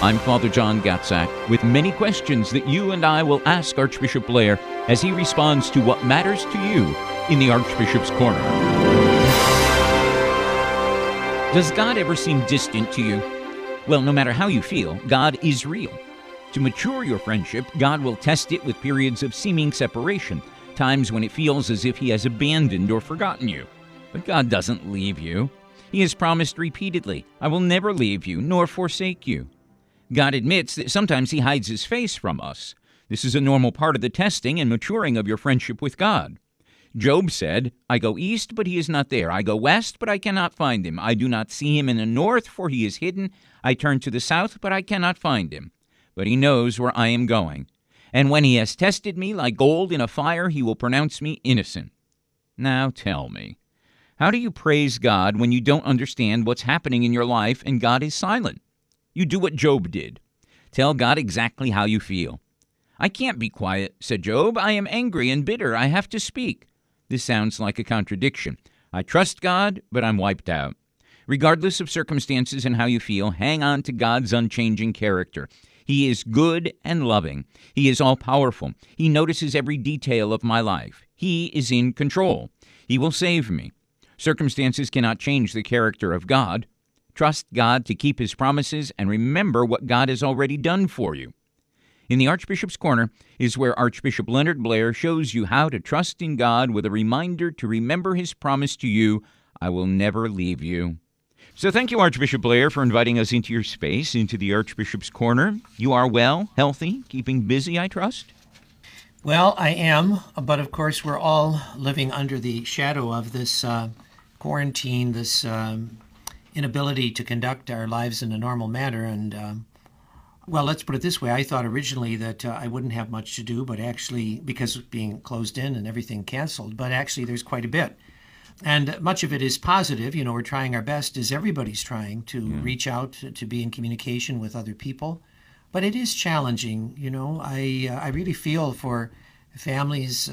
I'm Father John Gatzak with many questions that you and I will ask Archbishop Blair as he responds to what matters to you in the Archbishop's Corner. Does God ever seem distant to you? Well, no matter how you feel, God is real. To mature your friendship, God will test it with periods of seeming separation, times when it feels as if he has abandoned or forgotten you. But God doesn't leave you. He has promised repeatedly, "I will never leave you nor forsake you." God admits that sometimes he hides his face from us. This is a normal part of the testing and maturing of your friendship with God. Job said, "I go east, but he is not there. I go west, but I cannot find him. I do not see him in the north, for he is hidden. I turn to the south, but I cannot find him. But he knows where I am going. And when he has tested me like gold in a fire, he will pronounce me innocent." Now tell me, how do you praise God when you don't understand what's happening in your life and God is silent? You do what Job did. Tell God exactly how you feel. "I can't be quiet," said Job. "I am angry and bitter. I have to speak." This sounds like a contradiction. I trust God, but I'm wiped out. Regardless of circumstances and how you feel, hang on to God's unchanging character. He is good and loving. He is all-powerful. He notices every detail of my life. He is in control. He will save me. Circumstances cannot change the character of God. Trust God to keep his promises and remember what God has already done for you. In the Archbishop's Corner is where Archbishop Leonard Blair shows you how to trust in God with a reminder to remember his promise to you, "I will never leave you." So thank you, Archbishop Blair, for inviting us into your space, into the Archbishop's Corner. You are well, healthy, keeping busy, I trust? Well, I am, but of course we're all living under the shadow of this quarantine, this inability to conduct our lives in a normal manner. And, well, let's put it this way. I thought originally that I wouldn't have much to do, but actually, because of being closed in and everything canceled, but actually there's quite a bit. And much of it is positive. You know, we're trying our best, as everybody's trying, to reach out, to be in communication with other people. But it is challenging, you know. I really feel for families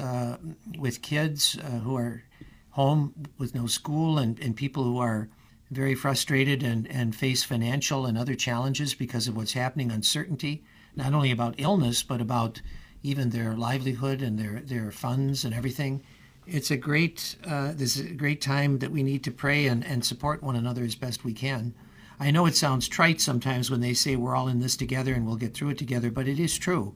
with kids who are home with no school and people who are very frustrated and face financial and other challenges because of what's happening, uncertainty, not only about illness, but about even their livelihood and their funds and everything. It's a great, this is a great time that we need to pray and support one another as best we can. I know it sounds trite sometimes when they say we're all in this together and we'll get through it together, but it is true,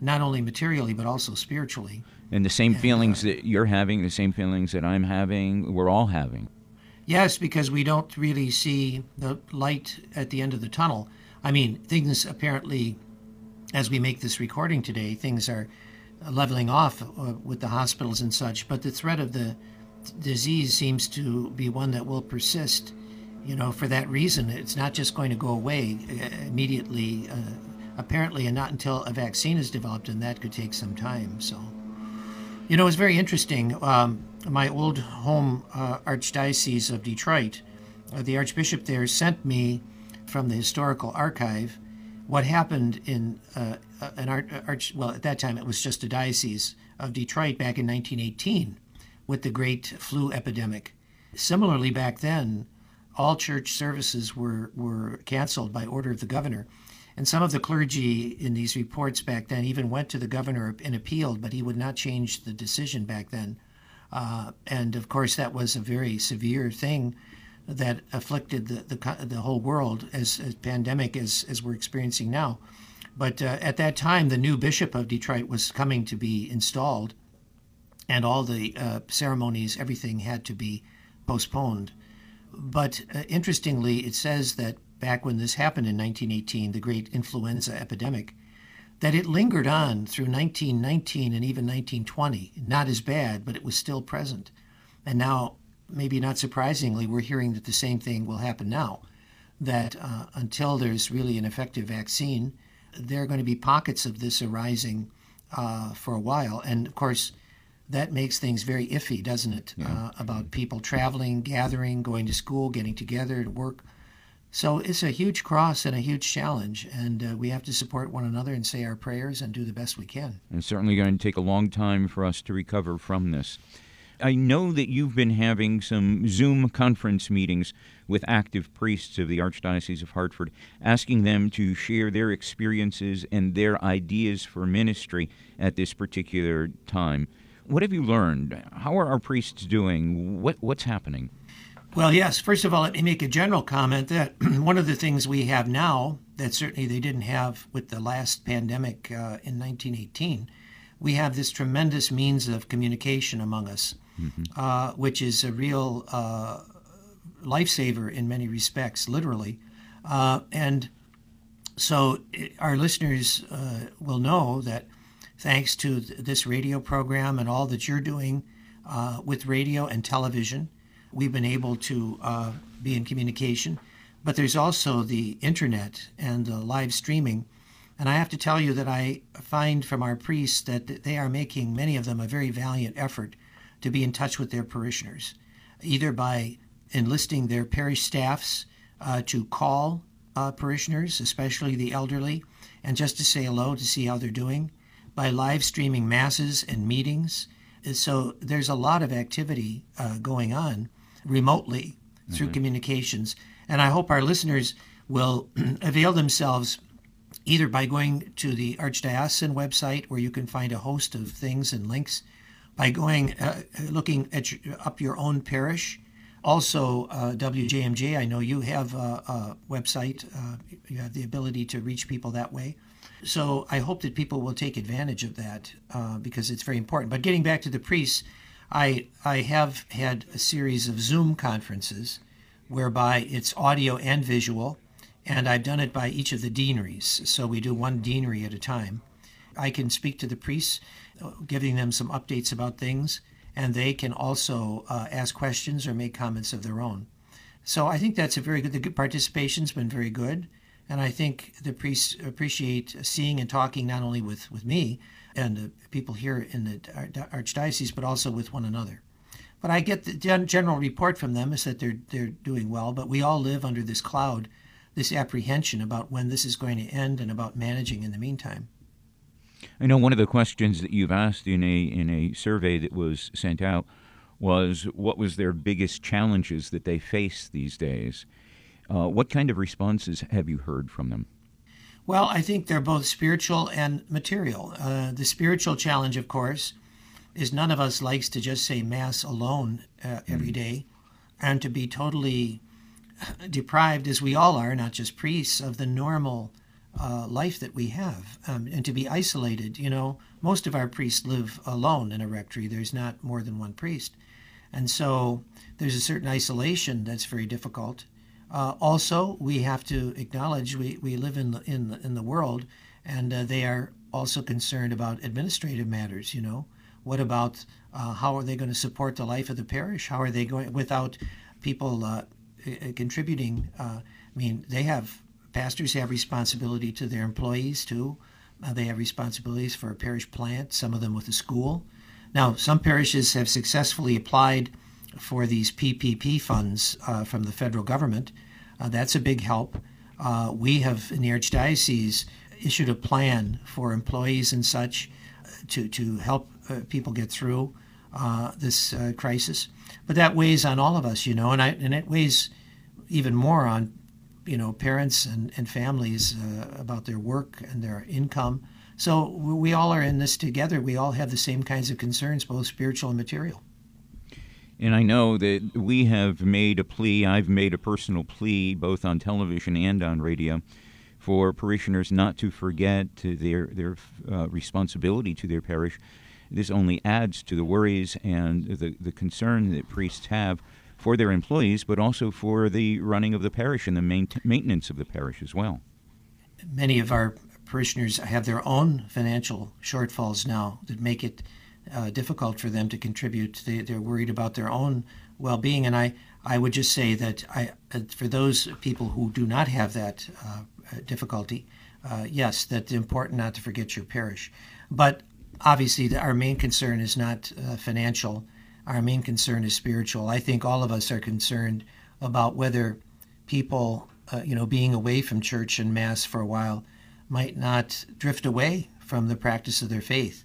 not only materially, but also spiritually. And the same feelings that you're having, the same feelings that I'm having, we're all having. Yes, because we don't really see the light at the end of the tunnel. I mean, things apparently, as we make this recording today, things are leveling off with the hospitals and such, but the threat of the disease seems to be one that will persist. You know, for that reason, it's not just going to go away immediately, apparently, and not until a vaccine is developed, and that could take some time, so. You know, it's very interesting. My old home Archdiocese of Detroit, the Archbishop there sent me from the historical archive what happened in at that time it was just a diocese of Detroit back in 1918 with the great flu epidemic. Similarly, back then, all church services were canceled by order of the governor. And some of the clergy in these reports back then even went to the governor and appealed, but he would not change the decision back then. And, of course, that was a very severe thing that afflicted the whole world as pandemic as we're experiencing now. But at that time, the new bishop of Detroit was coming to be installed, and all the ceremonies, everything had to be postponed. But interestingly, it says that back when this happened in 1918, the great influenza epidemic, that it lingered on through 1919 and even 1920. Not as bad, but it was still present. And now, maybe not surprisingly, we're hearing that the same thing will happen now, that until there's really an effective vaccine, there are going to be pockets of this arising for a while. And, of course, that makes things very iffy, doesn't it? Yeah. About people traveling, gathering, going to school, getting together to work. So it's a huge cross and a huge challenge, and we have to support one another and say our prayers and do the best we can. And it's certainly going to take a long time for us to recover from this. I know that you've been having some Zoom conference meetings with active priests of the Archdiocese of Hartford, asking them to share their experiences and their ideas for ministry at this particular time. What have you learned? How are our priests doing? What's happening? Well, yes, first of all, let me make a general comment that one of the things we have now that certainly they didn't have with the last pandemic in 1918, we have this tremendous means of communication among us, which is a real lifesaver in many respects, literally. And so our listeners will know that thanks to this radio program and all that you're doing with radio and television, we've been able to be in communication. But there's also the internet and the live streaming. And I have to tell you that I find from our priests that they are making, many of them, a very valiant effort to be in touch with their parishioners, either by enlisting their parish staffs to call parishioners, especially the elderly, and just to say hello, to see how they're doing, by live streaming masses and meetings. And so there's a lot of activity going on remotely through communications. And I hope our listeners will avail themselves either by going to the Archdiocesan website, where you can find a host of things and links, by going looking at up your own parish. Also, WJMJ, I know you have a website. You have the ability to reach people that way. So I hope that people will take advantage of that because it's very important. But getting back to the priests, I have had a series of Zoom conferences whereby it's audio and visual, and I've done it by each of the deaneries. So we do one deanery at a time. I can speak to the priests, giving them some updates about things, and they can also ask questions or make comments of their own. So I think that's a very good, the participation's been very good. And I think the priests appreciate seeing and talking not only with me and the people here in the Archdiocese, but also with one another. But I get the general report from them is that they're doing well, but we all live under this cloud, this apprehension about when this is going to end and about managing in the meantime. I know one of the questions that you've asked in a survey that was sent out was what was their biggest challenges that they face these days. What kind of responses have you heard from them? Well, I think they're both spiritual and material. The spiritual challenge, of course, is none of us likes to just say Mass alone every day and to be totally deprived, as we all are, not just priests, of the normal life that we have and to be isolated. You know, most of our priests live alone in a rectory. There's not more than one priest. And so there's a certain isolation that's very difficult. Also, we have to acknowledge we live in the world, and they are also concerned about administrative matters. You know, what about how are they going to support the life of the parish? How are they going without people contributing? I mean, pastors have responsibility to their employees too. They have responsibilities for a parish plant. Some of them with a school. Now, some parishes have successfully applied for these PPP funds from the federal government. That's a big help. We have, in the Archdiocese, issued a plan for employees and such to help people get through this crisis. But that weighs on all of us, you know, and it weighs even more on, you know, parents and families about their work and their income. So we all are in this together. We all have the same kinds of concerns, both spiritual and material. And I know that we have made a plea, I've made a personal plea, both on television and on radio, for parishioners not to forget their responsibility to their parish. This only adds to the worries and the concern that priests have for their employees, but also for the running of the parish and the maintenance of the parish as well. Many of our parishioners have their own financial shortfalls now that make it difficult for them to contribute. They're worried about their own well-being, and I would just say that for those people who do not have that difficulty, yes, that's important not to forget your parish. But obviously, our main concern is not financial. Our main concern is spiritual. I think all of us are concerned about whether people, being away from church and Mass for a while might not drift away from the practice of their faith.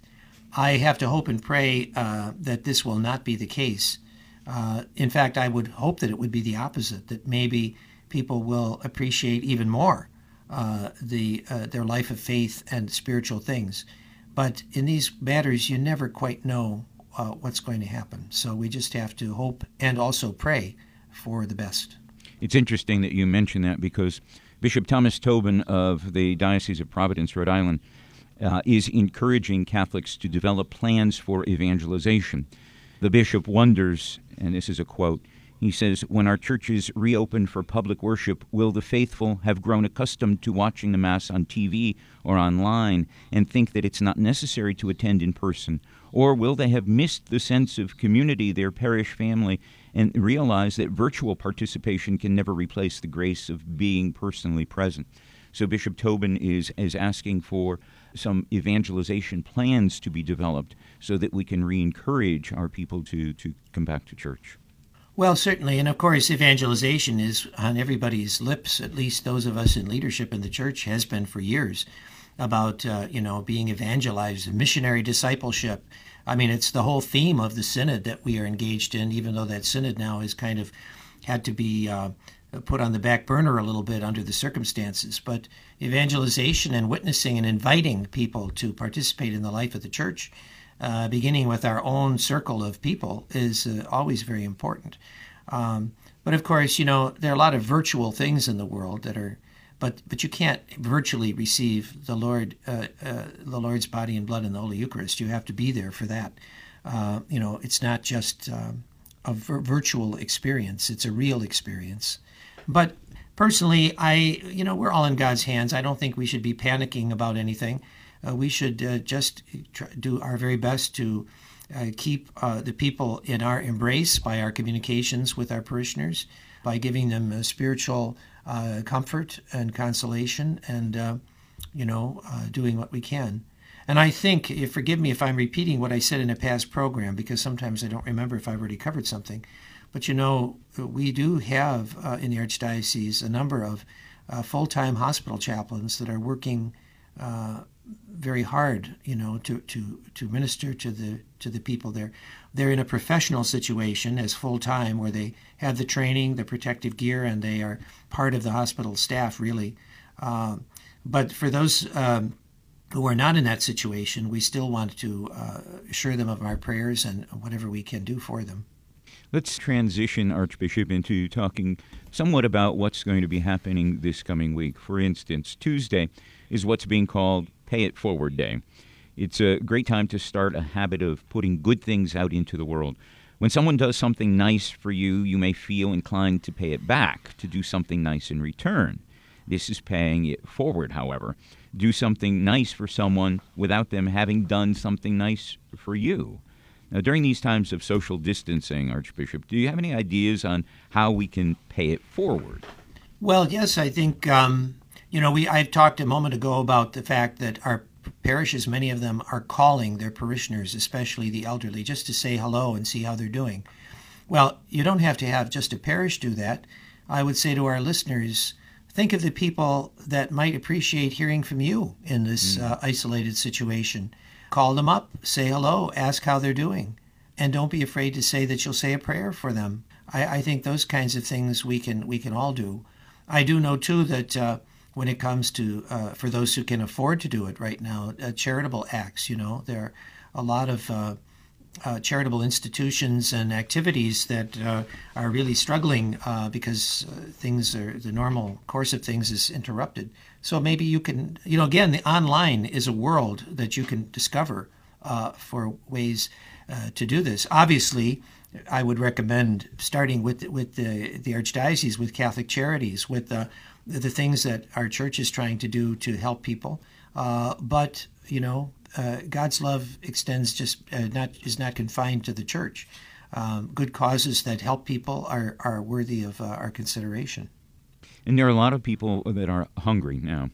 I have to hope and pray that this will not be the case. In fact, I would hope that it would be the opposite, that maybe people will appreciate even more their life of faith and spiritual things. But in these matters, you never quite know what's going to happen. So we just have to hope and also pray for the best. It's interesting that you mention that, because Bishop Thomas Tobin of the Diocese of Providence, Rhode Island, is encouraging Catholics to develop plans for evangelization. The bishop wonders, and this is a quote, he says, "When our churches reopen for public worship, will the faithful have grown accustomed to watching the Mass on TV or online and think that it's not necessary to attend in person? Or will they have missed the sense of community, their parish family, and realize that virtual participation can never replace the grace of being personally present?" So Bishop Tobin is asking for some evangelization plans to be developed so that we can re-encourage our people to come back to church. Well, certainly. And of course, evangelization is on everybody's lips, at least those of us in leadership in the church, has been for years, about, being evangelized, missionary discipleship. I mean, it's the whole theme of the synod that we are engaged in, even though that synod now has kind of had to be put on the back burner a little bit under the circumstances. But evangelization and witnessing and inviting people to participate in the life of the church, beginning with our own circle of people, is always very important. But of course, there are a lot of virtual things in the world that are, but you can't virtually receive the Lord, the Lord's body and blood in the Holy Eucharist. You have to be there for that. It's not just a virtual experience; it's a real experience. But personally, we're all in God's hands. I don't think we should be panicking about anything. We should just do our very best to keep the people in our embrace by our communications with our parishioners, by giving them spiritual comfort and consolation and, doing what we can. And I think, forgive me if I'm repeating what I said in a past program, because sometimes I don't remember if I've already covered something, but we do have in the Archdiocese a number of full-time hospital chaplains that are working very hard, to minister to the people there. They're in a professional situation as full-time, where they have the training, the protective gear, and they are part of the hospital staff, really. But for those who are not in that situation, we still want to assure them of our prayers and whatever we can do for them. Let's transition, Archbishop, into talking somewhat about what's going to be happening this coming week. For instance, Tuesday is what's being called Pay It Forward Day. It's a great time to start a habit of putting good things out into the world. When someone does something nice for you, you may feel inclined to pay it back, to do something nice in return. This is paying it forward, however. Do something nice for someone without them having done something nice for you. Now, during these times of social distancing, Archbishop, do you have any ideas on how we can pay it forward? Well, yes, I think, I've talked a moment ago about the fact that our parishes, many of them, are calling their parishioners, especially the elderly, just to say hello and see how they're doing. Well, you don't have to have just a parish do that. I would say to our listeners, think of the people that might appreciate hearing from you in this isolated situation. Call them up, say hello, ask how they're doing, and don't be afraid to say that you'll say a prayer for them. I think those kinds of things we can all do. I do know, too, that when it comes to, for those who can afford to do it right now, charitable acts, there are a lot of charitable institutions and activities that are really struggling because the normal course of things is interrupted. So maybe you can, the online is a world that you can discover for ways to do this. Obviously, I would recommend starting with the Archdiocese, with Catholic Charities, with the things that our church is trying to do to help people. But God's love extends is not confined to the church. Good causes that help people are worthy of our consideration. And there are a lot of people that are hungry now.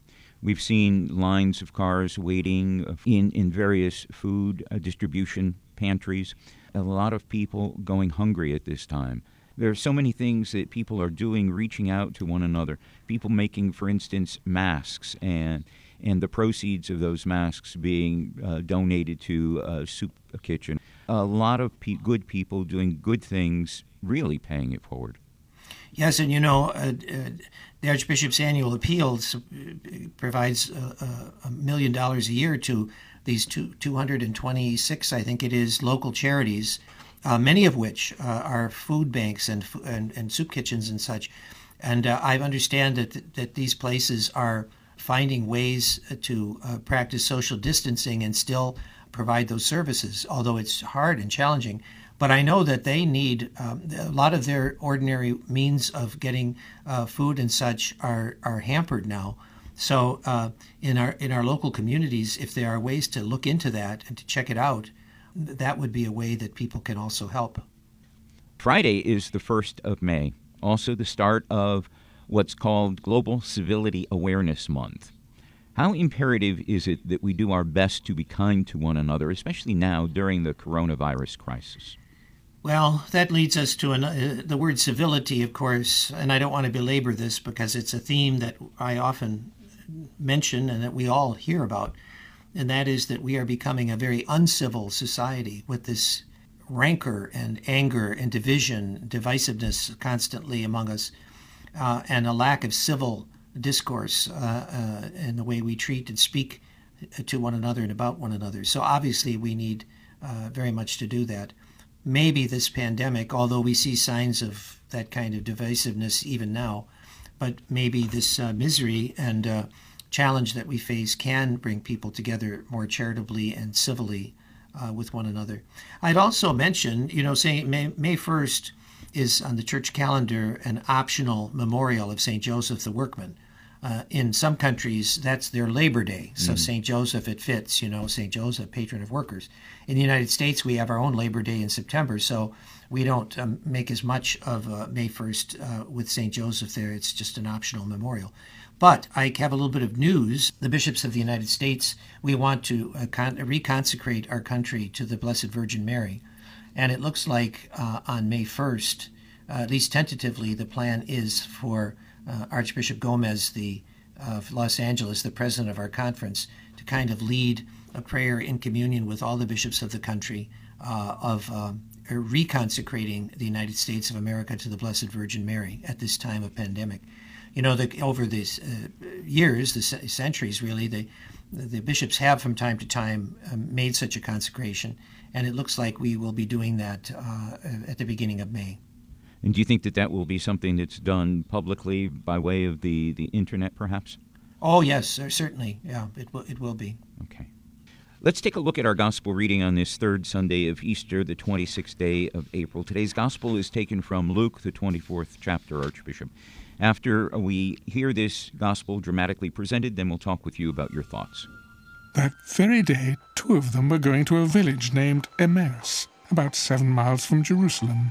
We've seen lines of cars waiting in various food distribution pantries. A lot of people going hungry at this time. There are so many things that people are doing, reaching out to one another. People making, for instance, masks, and the proceeds of those masks being donated to a soup kitchen. A lot of good people doing good things, really paying it forward. Yes, and you know, the Archbishop's annual appeal provides $1 million a year to these 226, I think it is, local charities, many of which are food banks and soup kitchens and such. And I understand that these places are finding ways to practice social distancing and still provide those services, although it's hard and challenging. But I know that they need a lot of their ordinary means of getting food and such are hampered now. So in our local communities, if there are ways to look into that and to check it out, that would be a way that people can also help. Friday is the 1st of May, also the start of what's called Global Civility Awareness Month. How imperative is it that we do our best to be kind to one another, especially now during the coronavirus crisis? Well, that leads us to the word civility, of course, and I don't want to belabor this because it's a theme that I often mention and that we all hear about, and that is that we are becoming a very uncivil society with this rancor and anger and division, divisiveness constantly among us, and a lack of civil discourse and the way we treat and speak to one another and about one another. So obviously we need very much to do that. Maybe this pandemic, although we see signs of that kind of divisiveness even now, but maybe this misery and challenge that we face can bring people together more charitably and civilly with one another. I'd also mention, you know, saying May 1st is on the church calendar an optional memorial of St. Joseph the Workman. In some countries, that's their Labor Day. So St. Joseph, it fits, you know, St. Joseph, patron of workers. In the United States, we have our own Labor Day in September, so we don't make as much of May 1st with St. Joseph there. It's just an optional memorial. But I have a little bit of news. The bishops of the United States, we want to reconsecrate our country to the Blessed Virgin Mary. And it looks like on May 1st, at least tentatively, the plan is for Archbishop Gomez of Los Angeles, the president of our conference, to kind of lead a prayer in communion with all the bishops of the country reconsecrating the United States of America to the Blessed Virgin Mary at this time of pandemic. You know, over these years, the centuries really, the bishops have from time to time made such a consecration, and it looks like we will be doing that at the beginning of May. And do you think that will be something that's done publicly by way of the internet, perhaps? Oh, yes, certainly. Yeah, it will be. Okay. Let's take a look at our gospel reading on this third Sunday of Easter, the 26th day of April. Today's gospel is taken from Luke, the 24th chapter, Archbishop. After we hear this gospel dramatically presented, then we'll talk with you about your thoughts. That very day, 2 of them were going to a village named Emmaus, about 7 miles from Jerusalem,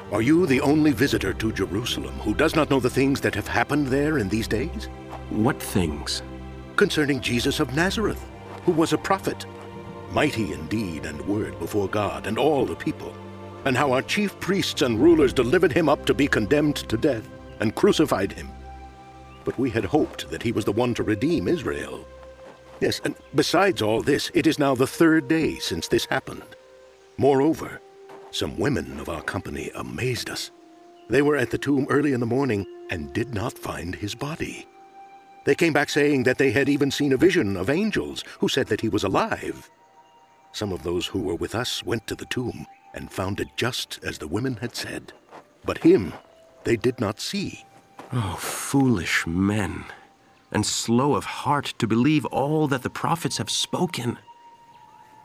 "Are you the only visitor to Jerusalem who does not know the things that have happened there in these days?" "What things?" "Concerning Jesus of Nazareth, who was a prophet, mighty in deed and word before God and all the people, and how our chief priests and rulers delivered him up to be condemned to death and crucified him. But we had hoped that he was the one to redeem Israel. Yes, and besides all this, it is now the 3rd day since this happened. Moreover, some women of our company amazed us. They were at the tomb early in the morning and did not find his body. They came back saying that they had even seen a vision of angels who said that he was alive. Some of those who were with us went to the tomb and found it just as the women had said, but him they did not see." "Oh, foolish men, and slow of heart to believe all that the prophets have spoken?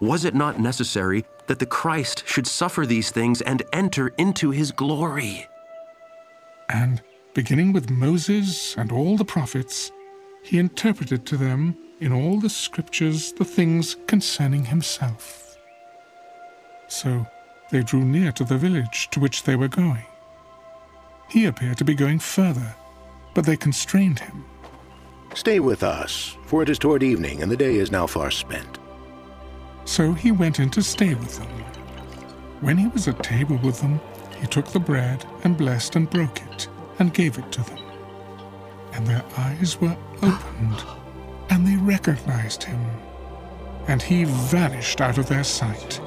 Was it not necessary that the Christ should suffer these things and enter into his glory? And beginning with Moses and all the prophets, he interpreted to them in all the scriptures the things concerning himself. So they drew near to the village to which they were going. He appeared to be going further, but they constrained him. Stay with us, for it is toward evening, and the day is now far spent. So he went in to stay with them. When he was at table with them, he took the bread and blessed and broke it, and gave it to them. And their eyes were opened, and they recognized him. And he vanished out of their sight.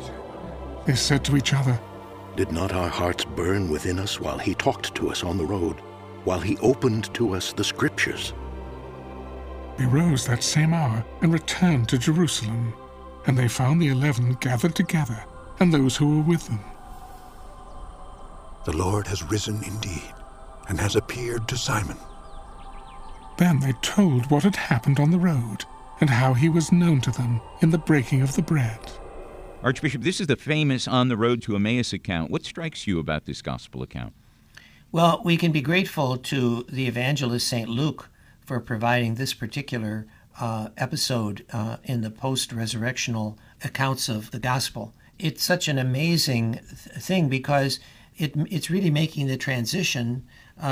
They said to each other, "Did not our hearts burn within us while he talked to us on the road, while he opened to us the Scriptures?" They rose that same hour and returned to Jerusalem, and they found the 11 gathered together, and those who were with them. The Lord has risen indeed, and has appeared to Simon. Then they told what had happened on the road, and how he was known to them in the breaking of the bread. Archbishop, this is the famous On the Road to Emmaus account. What strikes you about this gospel account? Well, we can be grateful to the evangelist Saint Luke for providing this particular episode in the post-resurrectional accounts of the gospel. It's such an amazing thing because it's really making the transition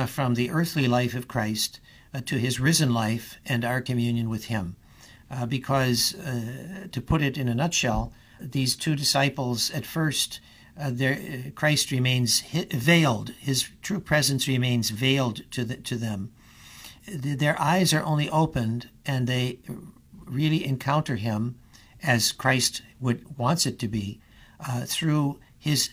from the earthly life of Christ to his risen life and our communion with him. Because, to put it in a nutshell, these two disciples, at first, Christ remains veiled. His true presence remains veiled to them. Their eyes are only opened, and they really encounter him as Christ wants it to be, through his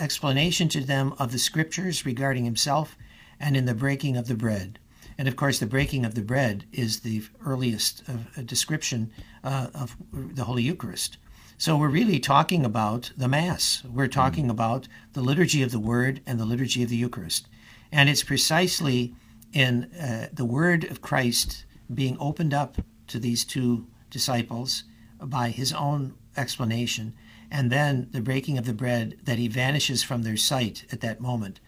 explanation to them of the scriptures regarding himself and in the breaking of the bread. And of course, the breaking of the bread is the earliest description of the Holy Eucharist. So we're really talking about the Mass. We're talking about the liturgy of the Word and the liturgy of the Eucharist. And it's precisely in the Word of Christ being opened up to these two disciples by his own explanation, and then the breaking of the bread, that he vanishes from their sight at that moment,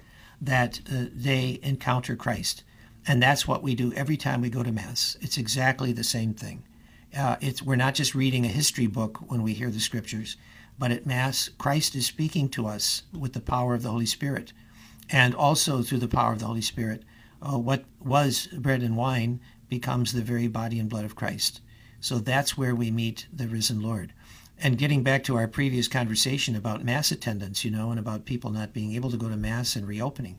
that they encounter Christ. And that's what we do every time we go to Mass. It's exactly the same thing. We're not just reading a history book when we hear the Scriptures, but at Mass, Christ is speaking to us with the power of the Holy Spirit. And also through the power of the Holy Spirit, what was bread and wine becomes the very body and blood of Christ. So that's where we meet the risen Lord. And getting back to our previous conversation about Mass attendance, and about people not being able to go to Mass and reopening,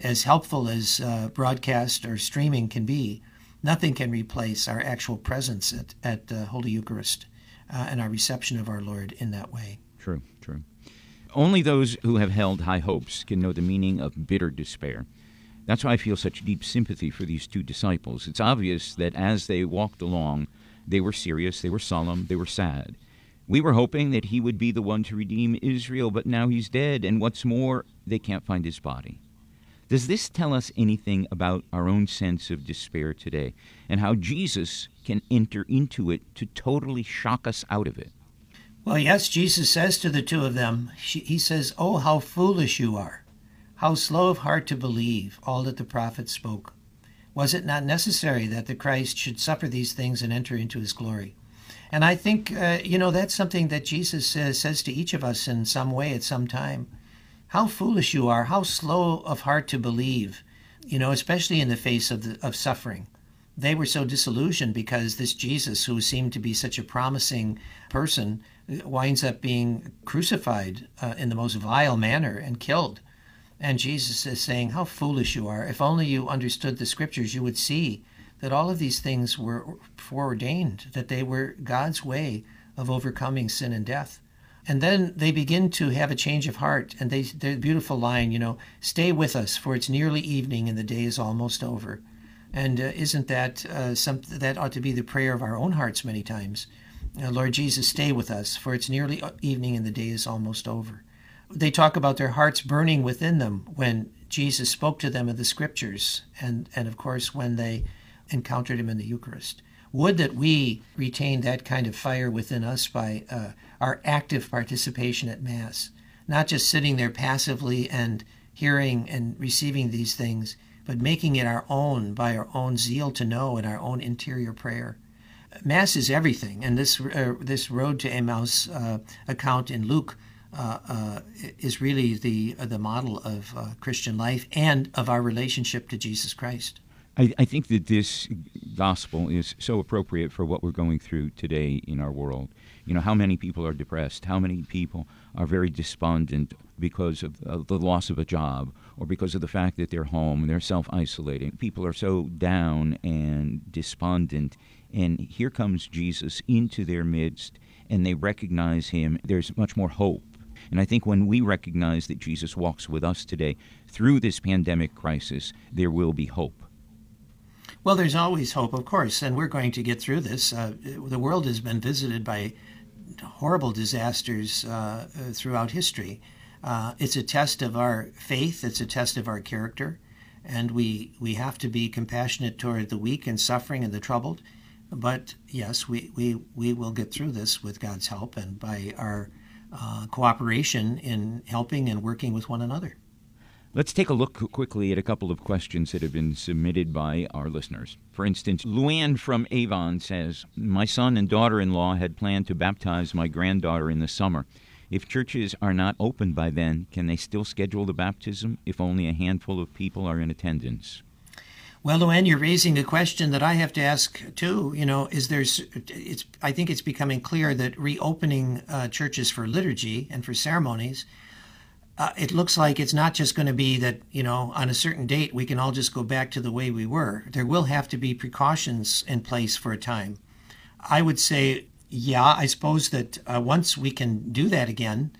as helpful as broadcast or streaming can be, nothing can replace our actual presence at the Holy Eucharist and our reception of our Lord in that way. True, true. Only those who have held high hopes can know the meaning of bitter despair. That's why I feel such deep sympathy for these two disciples. It's obvious that as they walked along, they were serious, they were solemn, they were sad. We were hoping that he would be the one to redeem Israel, but now he's dead, and what's more, they can't find his body. Does this tell us anything about our own sense of despair today and how Jesus can enter into it to totally shock us out of it? Well, yes, Jesus says to the two of them, he says, "Oh, how foolish you are, how slow of heart to believe all that the prophets spoke. Was it not necessary that the Christ should suffer these things and enter into his glory?" And I think, that's something that Jesus says to each of us in some way at some time. How foolish you are, how slow of heart to believe, especially in the face of suffering. They were so disillusioned because this Jesus, who seemed to be such a promising person, winds up being crucified in the most vile manner and killed. And Jesus is saying, how foolish you are. If only you understood the Scriptures, you would see that all of these things were foreordained, that they were God's way of overcoming sin and death. And then they begin to have a change of heart. And their beautiful line, "Stay with us, for it's nearly evening and the day is almost over." And isn't that something that ought to be the prayer of our own hearts many times? Lord Jesus, stay with us, for it's nearly evening and the day is almost over. They talk about their hearts burning within them when Jesus spoke to them of the Scriptures. And of course, when they encountered him in the Eucharist. Would that we retain that kind of fire within us by our active participation at Mass, not just sitting there passively and hearing and receiving these things, but making it our own by our own zeal to know and our own interior prayer. Mass is everything, and this road to Emmaus account in Luke is really the model of Christian life and of our relationship to Jesus Christ. I think that this gospel is so appropriate for what we're going through today in our world. You know, how many people are depressed? How many people are very despondent because of the loss of a job or because of the fact that they're home, they're self-isolating? People are so down and despondent. And here comes Jesus into their midst, and they recognize him. There's much more hope. And I think when we recognize that Jesus walks with us today through this pandemic crisis, there will be hope. Well, there's always hope, of course, and we're going to get through this. The world has been visited by horrible disasters throughout history. It's a test of our faith. It's a test of our character. And we have to be compassionate toward the weak and suffering and the troubled. But, yes, we will get through this with God's help and by our cooperation in helping and working with one another. Let's take a look quickly at a couple of questions that have been submitted by our listeners. For instance, Luann from Avon says, my son and daughter-in-law had planned to baptize my granddaughter in the summer. If churches are not open by then, can they still schedule the baptism if only a handful of people are in attendance? Well, Luann, you're raising a question that I have to ask too. You know, I think it's becoming clear that reopening churches for liturgy and for ceremonies, it looks like it's not just going to be that, you know, on a certain date we can all just go back to the way we were. There will have to be precautions in place for a time. I would say, yeah, I suppose that once we can do that again,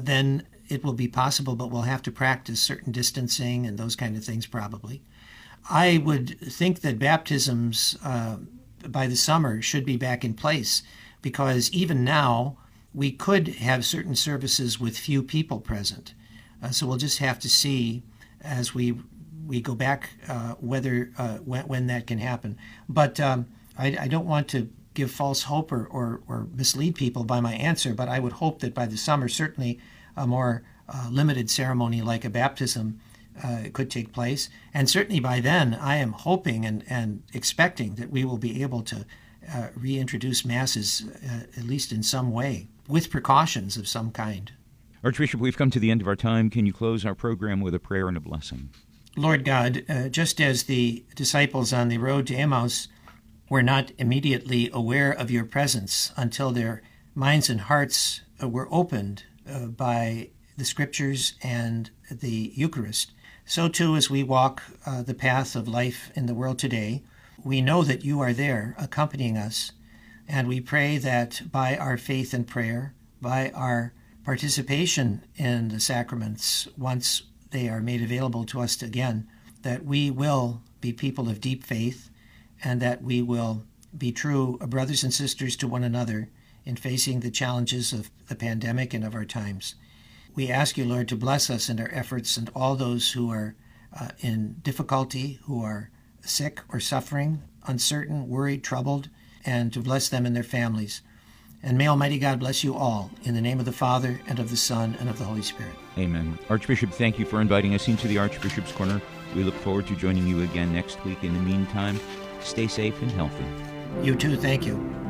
then it will be possible, but we'll have to practice certain distancing and those kind of things probably. I would think that baptisms by the summer should be back in place, because even now, we could have certain services with few people present. So we'll just have to see as we go back whether when that can happen. But I don't want to give false hope or mislead people by my answer, but I would hope that by the summer, certainly a more limited ceremony like a baptism could take place. And certainly by then, I am hoping and expecting that we will be able to reintroduce masses, at least in some way, with precautions of some kind. Archbishop, we've come to the end of our time. Can you close our program with a prayer and a blessing? Lord God, just as the disciples on the road to Emmaus were not immediately aware of your presence until their minds and hearts were opened by the Scriptures and the Eucharist, so too as we walk the path of life in the world today, we know that you are there accompanying us, and we pray that by our faith and prayer, by our participation in the sacraments, once they are made available to us again, that we will be people of deep faith and that we will be true brothers and sisters to one another in facing the challenges of the pandemic and of our times. We ask you, Lord, to bless us in our efforts and all those who are in difficulty, who are sick or suffering, uncertain, worried, troubled, and to bless them and their families. And may Almighty God bless you all, in the name of the Father, and of the Son, and of the Holy Spirit. Amen. Archbishop, thank you for inviting us into the Archbishop's Corner. We look forward to joining you again next week. In the meantime, stay safe and healthy. You too, thank you.